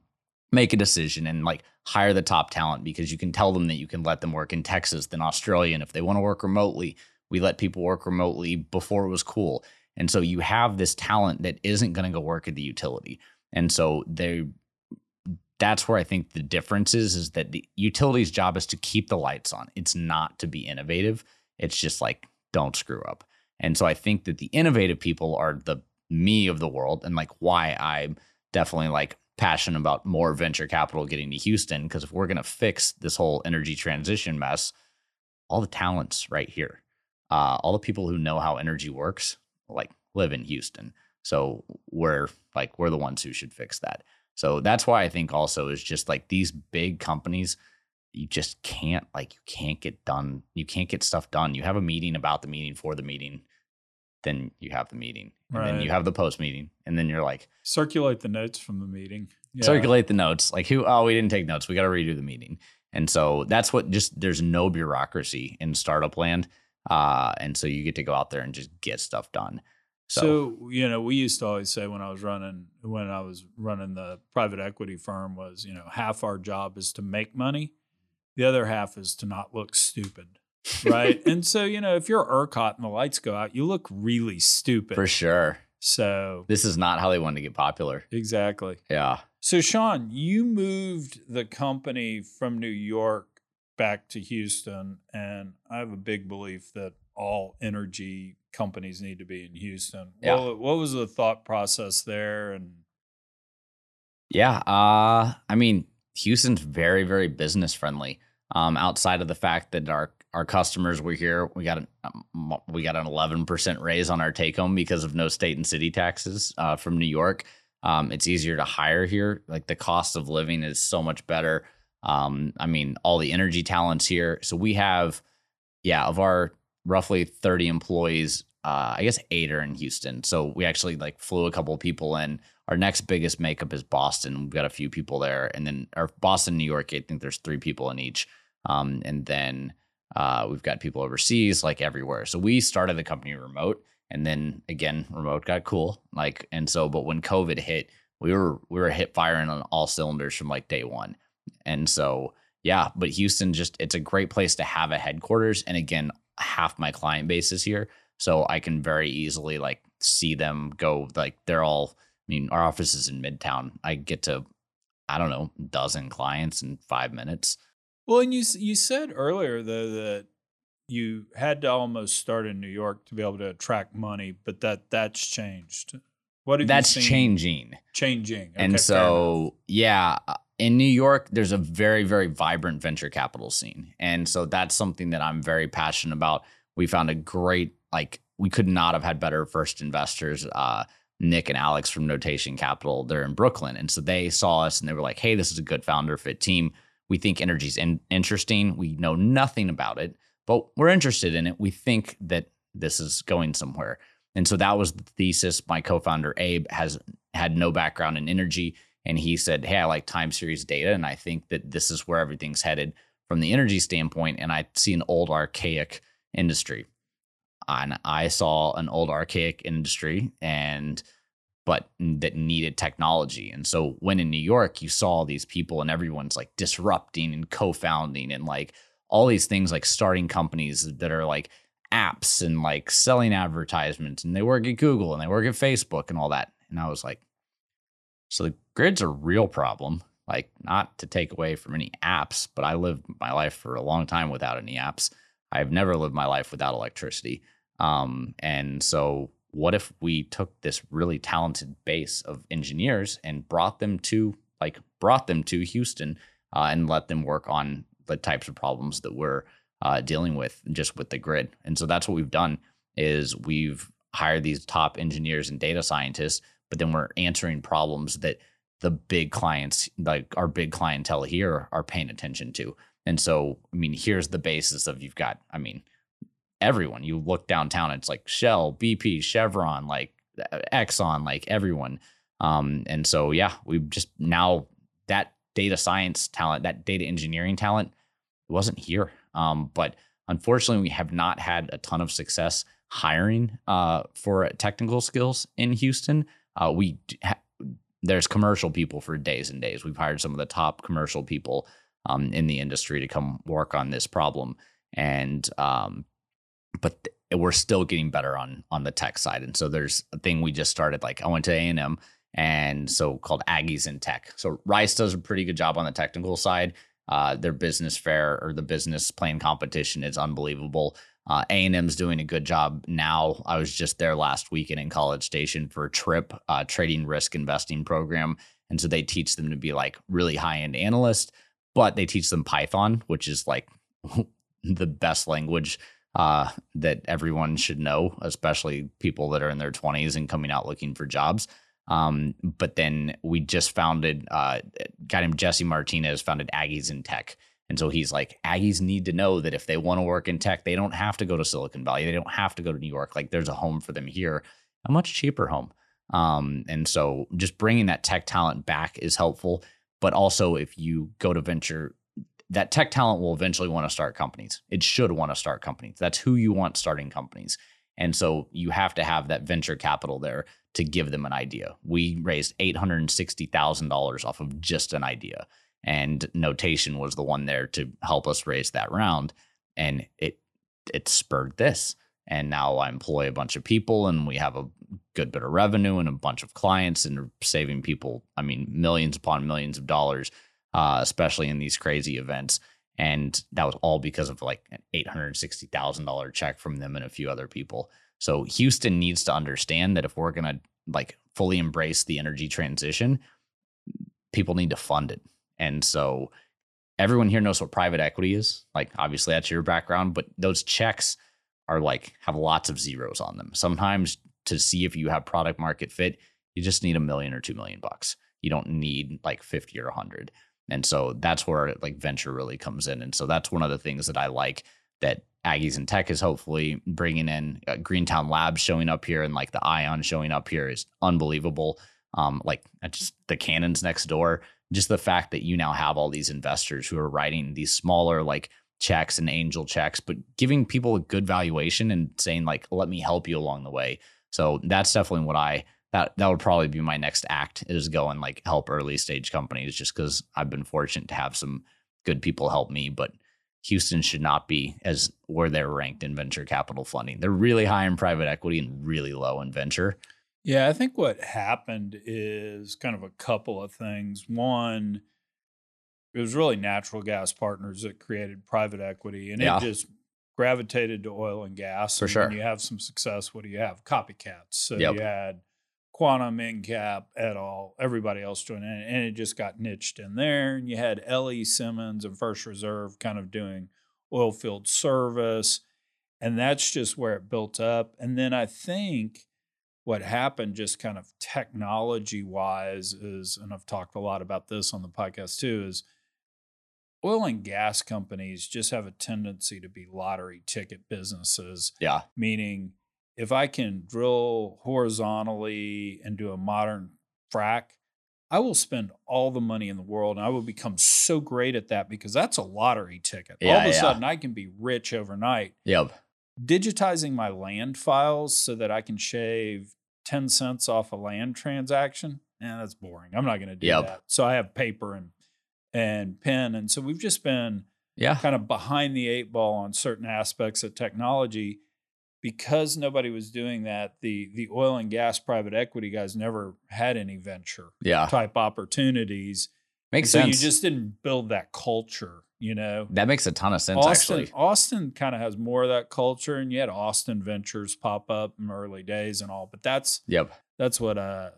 make a decision and, like, hire the top talent, because you can tell them that you can let them work in Texas, then Australia. And if they want to work remotely, we let people work remotely before it was cool. And so you have this talent that isn't going to go work at the utility. And so they, that's where I think the difference is, is that the utility's job is to keep the lights on. It's not to be innovative. It's just like, don't screw up. And so I think that the innovative people are the me of the world, and, like, why I'm definitely, like, passionate about more venture capital getting to Houston, because if we're going to fix this whole energy transition mess, all the talent's right here. Uh, all the people who know how energy works, like, live in Houston. So we're like, we're the ones who should fix that. So that's why I think also is just, like, these big companies, you just can't, like, you can't get done. You can't get stuff done. You have a meeting about the meeting for the meeting. Then you have the meeting, and right. then you have the post meeting, and then you're like, circulate the notes from the meeting. Yeah. Circulate the notes. Like, who, oh, we didn't take notes. We got to redo the meeting. And so that's what, just, there's no bureaucracy in startup land. Uh, and so you get to go out there and just get stuff done. So, so, you know, we used to always say when I was running, when I was running the private equity firm was, you know, half our job is to make money. The other half is to not look stupid. Right. And so, you know, if you're ERCOT and the lights go out, you look really stupid. For sure. So this is not how they wanted to get popular. Exactly. Yeah. So, Sean, you moved the company from New York back to Houston. And I have a big belief that all energy companies need to be in Houston. Yeah. Well, what was the thought process there? And yeah, uh, I mean, Houston's very, very business friendly. Um, outside of the fact that our Our customers were here. We got an um, we got an eleven percent raise on our take home because of no state and city taxes uh, from New York. Um, it's easier to hire here. Like, the cost of living is so much better. Um, I mean, all the energy talent's here. So we have, yeah, of our roughly thirty employees, uh, I guess eight are in Houston. So we actually, like, flew a couple of people in. Our next biggest makeup is Boston. We've got a few people there, and then our Boston, New York. I think there's three people in each, um, and then. Uh, we've got people overseas, like, everywhere. So we started the company remote, and then again, remote got cool. Like, and so, but when COVID hit, we were, we were hit firing on all cylinders from, like, day one. And so, yeah, but Houston just, it's a great place to have a headquarters. And again, half my client base is here. So I can very easily, like, see them go, like, they're all, I mean, our office is in Midtown. I get to, I don't know, a dozen clients in five minutes. Well, and you you said earlier, though, that you had to almost start in New York to be able to attract money, but that that's changed. What have that's you seen? changing, changing, okay, and so yeah, in New York, there's a very very vibrant venture capital scene, and so that's something that I'm very passionate about. We found a great, like, we could not have had better first investors, uh, Nick and Alex from Notation Capital. They're in Brooklyn, and so they saw us and they were like, "Hey, this is a good founder fit team. We think energy is in- interesting. We know nothing about it, but we're interested in it. We think that this is going somewhere." And so that was the thesis. My co-founder, Abe, has had no background in energy. And he said, "Hey, I like time series data. And I think that this is where everything's headed from the energy standpoint. And I see an old archaic industry." And I saw an old archaic industry and but that needed technology. And so when in New York, you saw these people and everyone's like disrupting and co-founding and like all these things, like starting companies that are like apps and like selling advertisements, and they work at Google and they work at Facebook and all that. And I was like, so the grid's a real problem, like not to take away from any apps, but I lived my life for a long time without any apps. I've never lived my life without electricity. Um, and so what if we took this really talented base of engineers and brought them to like brought them to Houston uh, and let them work on the types of problems that we're uh, dealing with just with the grid. And so that's what we've done is we've hired these top engineers and data scientists, but then we're answering problems that the big clients, like our big clientele here, are paying attention to. And so, I mean, here's the basis of you've got, I mean, everyone. You look downtown, it's like Shell, B P, Chevron, like Exxon, like everyone. Um, and so, yeah, we've just now that data science talent, that data engineering talent, it wasn't here. Um, but unfortunately, we have not had a ton of success hiring uh, for technical skills in Houston. Uh, we ha- there's commercial people for days and days. We've hired some of the top commercial people um, in the industry to come work on this problem. And um, but th- we're still getting better on on the tech side. And so there's a thing we just started. Like I went to A and M, and so called Aggies in Tech. So Rice does a pretty good job on the technical side. Uh, their business fair or the business plan competition is unbelievable. Uh, A and M's doing a good job now. I was just there last weekend in College Station for a TRIP, uh, Trading Risk Investing Program. And so they teach them to be like really high-end analysts, but they teach them Python, which is like the best language uh, that everyone should know, especially people that are in their twenties and coming out looking for jobs. Um, but then we just founded, uh, got him, Jesse Martinez founded Aggies in Tech. And so he's like, Aggies need to know that if they want to work in tech, they don't have to go to Silicon Valley. They don't have to go to New York. Like there's a home for them here, a much cheaper home. Um, and so just bringing that tech talent back is helpful. But also if you go to venture, that tech talent will eventually want to start companies. It should want to start companies. That's who you want starting companies. And so you have to have that venture capital there to give them an idea. We raised eight hundred sixty thousand dollars off of just an idea. And Notation was the one there to help us raise that round. And it it spurred this. And now I employ a bunch of people and we have a good bit of revenue and a bunch of clients and saving people, I mean, millions upon millions of dollars, uh, especially in these crazy events. And that was all because of like an eight hundred sixty thousand dollars check from them and a few other people. So Houston needs to understand that if we're going to like fully embrace the energy transition, people need to fund it. And so everyone here knows what private equity is. Like, obviously that's your background, but those checks are like, have lots of zeros on them. Sometimes to see if you have product market fit, you just need a million or two million bucks. You don't need like fifty or a hundred. And so that's where like venture really comes in. And so that's one of the things that I like that Aggies in Tech is hopefully bringing in. uh, Greentown Labs showing up here and like the Ion showing up here is unbelievable. Um, like just the cannons next door, just the fact that you now have all these investors who are writing these smaller like checks and angel checks, but giving people a good valuation and saying like, let me help you along the way. So that's definitely what I That that would probably be my next act, is go and like help early stage companies, just because I've been fortunate to have some good people help me. But Houston should not be as where they're ranked in venture capital funding. They're really high in private equity and really low in venture. Yeah, I think what happened is kind of a couple of things. One, it was really natural gas partners that created private equity, and yeah. it just gravitated to oil and gas. For and sure. When you have some success, what do you have? Copycats. So yep. you had Quantum, Incap, et al., everybody else doing it, and it just got niched in there. And you had L E. Simmons and First Reserve kind of doing oil field service, and that's just where it built up. And then I think what happened just kind of technology-wise is, and I've talked a lot about this on the podcast too, is oil and gas companies just have a tendency to be lottery ticket businesses, yeah, meaning if I can drill horizontally and do a modern frack, I will spend all the money in the world and I will become so great at that because that's a lottery ticket. Yeah, all of a yeah. sudden I can be rich overnight. Yep. Digitizing my land files so that I can shave ten cents off a land transaction, eh, that's boring. I'm not going to do yep. that. So I have paper and, and pen. And so we've just been yeah. kind of behind the eight ball on certain aspects of technology. Because nobody was doing that, the the oil and gas private equity guys never had any venture yeah. type opportunities. Makes so sense. So you just didn't build that culture, you know? That makes a ton of sense, Austin, actually. Austin kind of has more of that culture, and you had Austin Ventures pop up in early days and all, but that's yep. that's what uh,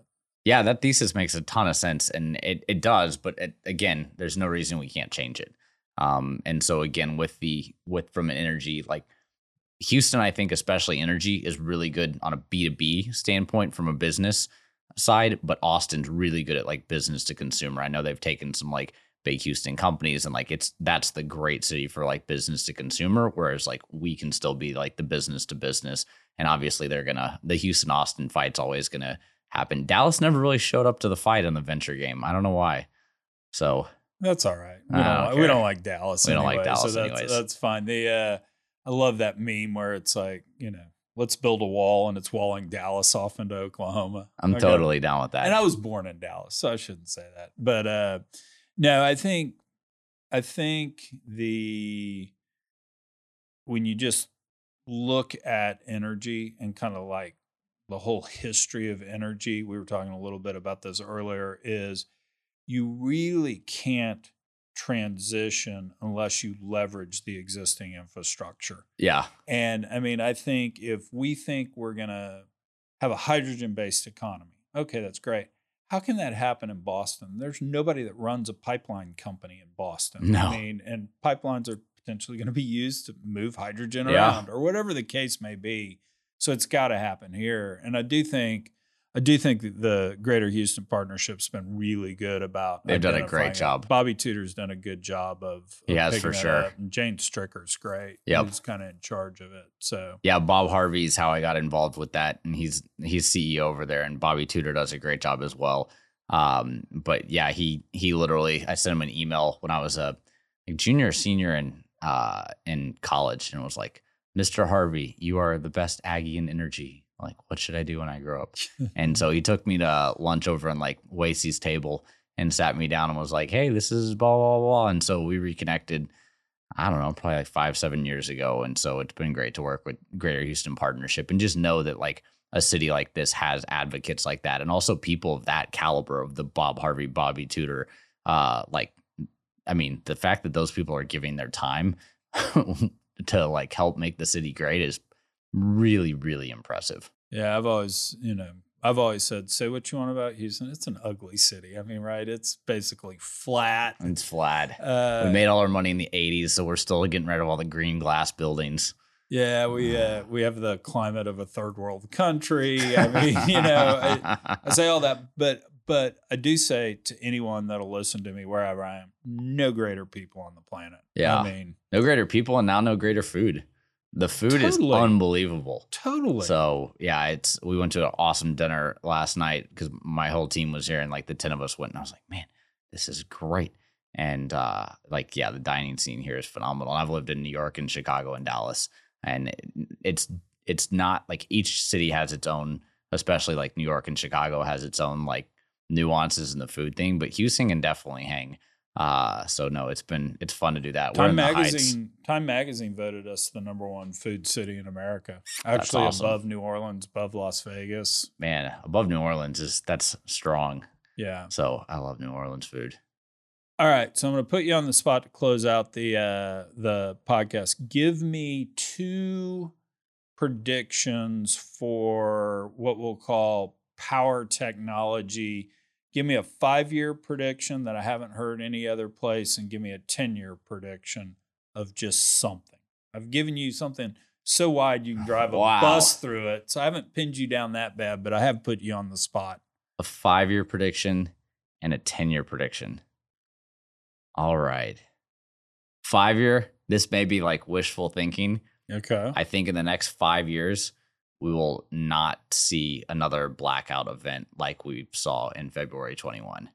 Yeah, that thesis makes a ton of sense, and it, it does. But it, again, there's no reason we can't change it. Um, and so again, with the with from an energy like Houston, I think especially energy is really good on a B two B standpoint from a business side. But Austin's really good at like business to consumer. I know they've taken some like big Houston companies and like it's that's the great city for like business to consumer. Whereas like we can still be like the business to business. And obviously they're gonna the Houston Austin fight's always gonna happen. Dallas never really showed up to the fight in the venture game. I don't know why. So that's all right. We don't, uh, okay. we don't like Dallas. We anyway, don't like Dallas. So that's, anyways. that's fine. The uh, I love that meme where it's like, you know, let's build a wall and it's walling Dallas off into Oklahoma. I'm okay. totally down with that. And I was born in Dallas, so I shouldn't say that. But uh, no, I think, I think the, when you just look at energy and kind of like, the whole history of energy, we were talking a little bit about this earlier, is you really can't transition unless you leverage the existing infrastructure. Yeah. And I mean, I think if we think we're going to have a hydrogen-based economy, okay, that's great. How can that happen in Boston? There's nobody that runs a pipeline company in Boston. No. I mean, and pipelines are potentially going to be used to move hydrogen yeah. around or whatever the case may be. So it's got to happen here. And I do think, I do think that the Greater Houston Partnership's been really good about. They've done a great it. job. Bobby Tudor's done a good job of. of yeah, for sure. Up. And Jane Stricker's great. Yeah. He's kind of in charge of it. So yeah, Bob Harvey's how I got involved with that. And he's, he's C E O over there, and Bobby Tudor does a great job as well. Um, but yeah, he, he literally, I sent him an email when I was a junior or senior in, uh, in college, and it was like, Mister Harvey, you are the best Aggie in energy. Like, what should I do when I grow up? And so he took me to lunch over on like Wasey's table and sat me down and was like, hey, this is blah, blah, blah. And so we reconnected, I don't know, probably like five, seven years ago. And so it's been great to work with Greater Houston Partnership and just know that like a city like this has advocates like that. And also people of that caliber of the Bob Harvey, Bobby Tudor. Uh, like, I mean, the fact that those people are giving their time to like help make the city great is really, really impressive. Yeah. I've always, you know, I've always said, say what you want about Houston. It's an ugly city. I mean, right. It's basically flat. It's flat. Uh, we made all our money in the eighties. So we're still getting rid of all the green glass buildings. Yeah. We, uh, we have the climate of a third world country. I mean, you know, I, I say all that, but, But I do say to anyone that'll listen to me wherever I am, no greater people on the planet. Yeah. I mean, no greater people and now no greater food. The food totally, is unbelievable. Totally. So, yeah, it's we went to an awesome dinner last night because my whole team was here and like the ten of us went. And I was like, man, this is great. And uh, like, yeah, the dining scene here is phenomenal. I've lived in New York and Chicago and Dallas, and it's it's not like each city has its own, especially like New York and Chicago has its own like nuances in the food thing, but Houston can definitely hang. Uh, so no, it's been, it's fun to do that. Time Magazine, Time Magazine voted us the number one food city in America, actually awesome. above New Orleans, above Las Vegas, man, above New Orleans is that's strong. Yeah. So I love New Orleans food. All right. So I'm going to put you on the spot to close out the, uh, the podcast. Give me two predictions for what we'll call power technology. Give me a five-year prediction that I haven't heard any other place, and give me a ten-year prediction of just something. I've given you something so wide you can drive a wow. bus through it, so I haven't pinned you down that bad, but I have put you on the spot. A five-year prediction and a ten-year prediction. All right. Five-year, this may be like wishful thinking. Okay. I think in the next five years, we will not see another blackout event like we saw in February twenty-first.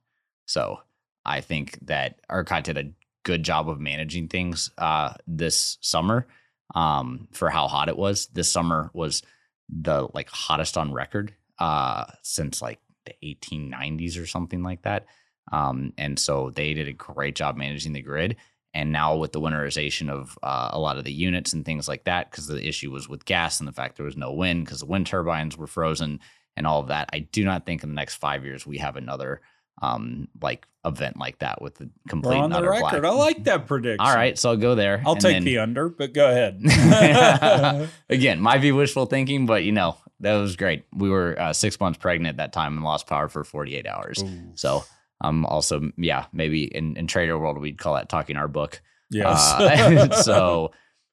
So I think that ERCOT did a good job of managing things uh, this summer um, for how hot it was. This summer was the like hottest on record uh, since like the eighteen nineties or something like that. Um, and so they did a great job managing the grid. And now with the winterization of uh, a lot of the units and things like that, because the issue was with gas and the fact there was no wind because the wind turbines were frozen and all of that, I do not think in the next five years we have another um, like event like that with the complete We're on the record. Black. I like that prediction. All right, so I'll go there. I'll take then... the under, but go ahead. Again, might be wishful thinking, but you know, that was great. We were uh, six months pregnant at that time and lost power for forty-eight hours. Ooh. So um, also, yeah, maybe in, in trader world, we'd call that talking our book. Yes. Uh, so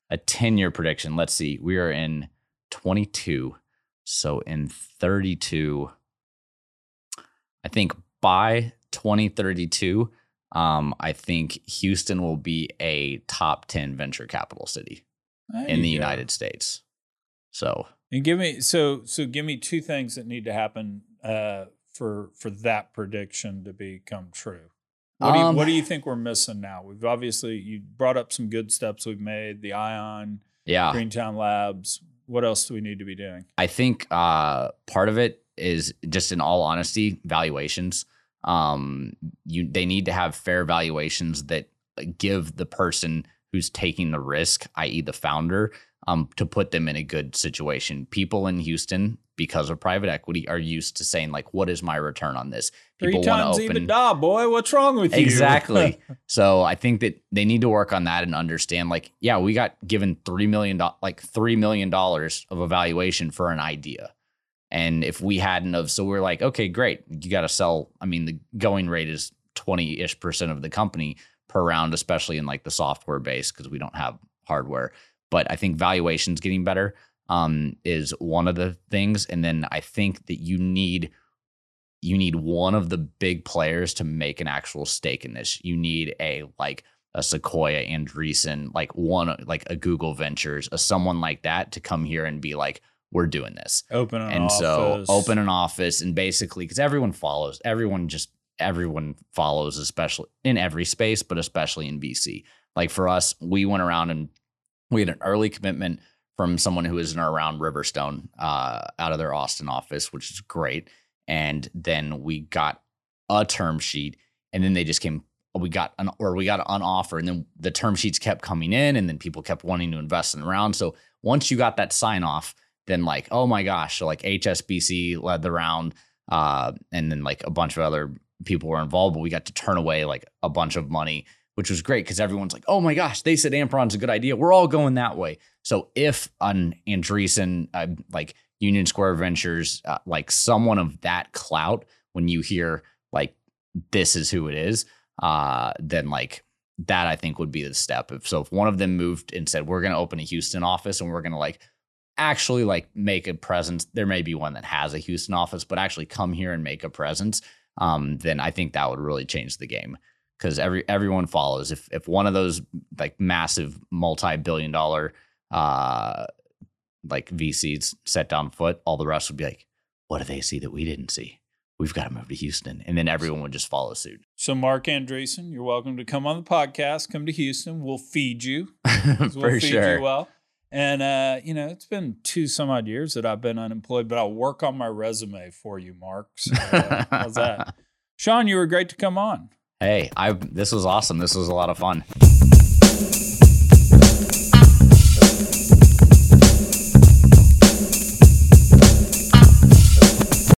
a ten year prediction. Let's see, we are in twenty-two. So in thirty-two, I think by twenty thirty-two, um, I think Houston will be a top ten venture capital city there in the go. United States. So, and give me, so, so give me two things that need to happen, uh, for, for that prediction to become true. What do you, um, what do you think we're missing now? We've obviously, you brought up some good steps we've made, the Ion, yeah, Greentown Labs. What else do we need to be doing? I think uh, part of it is just, in all honesty, valuations. Um, you they need to have fair valuations that give the person who's taking the risk, that is the founder, um, to put them in a good situation. People in Houston, because of private equity, are used to saying, like, what is my return on this? People Three times open... EBITDA, boy, what's wrong with you? Exactly. So I think that they need to work on that and understand, like, yeah, we got given three million dollars, like three million dollars of a valuation for an idea. And if we hadn't of, so we're like, okay, great. You got to sell. I mean, the going rate is twenty-ish percent of the company per round, especially in like the software base, because we don't have hardware. But I think valuations getting better Um, is one of the things. And then I think that you need, you need one of the big players to make an actual stake in this. You need a, like a Sequoia, Andreessen, like one, like a Google Ventures, a someone like that to come here and be like, we're doing this. Open an and office. And so open an office, and basically, because everyone follows, everyone just, everyone follows, especially in every space, but especially in V C. Like for us, we went around and we had an early commitment from someone who is in or around Riverstone, uh, out of their Austin office, which is great. And then we got a term sheet, and then they just came, we got an, or we got an offer, and then the term sheets kept coming in, and then people kept wanting to invest in the round. So once you got that sign off, then like, oh my gosh, so like H S B C led the round, uh, and then like a bunch of other people were involved, but we got to turn away like a bunch of money, which was great because everyone's like, oh my gosh, they said Amperon's a good idea. We're all going that way. So if an Andreessen, uh, like Union Square Ventures, uh, like someone of that clout, when you hear like, this is who it is, uh, then like that I think would be the step. If, so if one of them moved and said, we're going to open a Houston office and we're going to like actually like make a presence, there may be one that has a Houston office, but actually come here and make a presence, um, then I think that would really change the game. Because every everyone follows. If if one of those like massive multi-billion dollar uh, like V Cs set down foot, all the rest would be like, what do they see that we didn't see? We've got to move to Houston. And then everyone would just follow suit. So Mark Andreessen, you're welcome to come on the podcast. Come to Houston. We'll feed you. We'll For feed sure. you well. And, uh, you know, it's been two some odd years that I've been unemployed, but I'll work on my resume for you, Mark. So, uh, how's that? Sean, you were great to come on. Hey, I this was awesome. This was a lot of fun.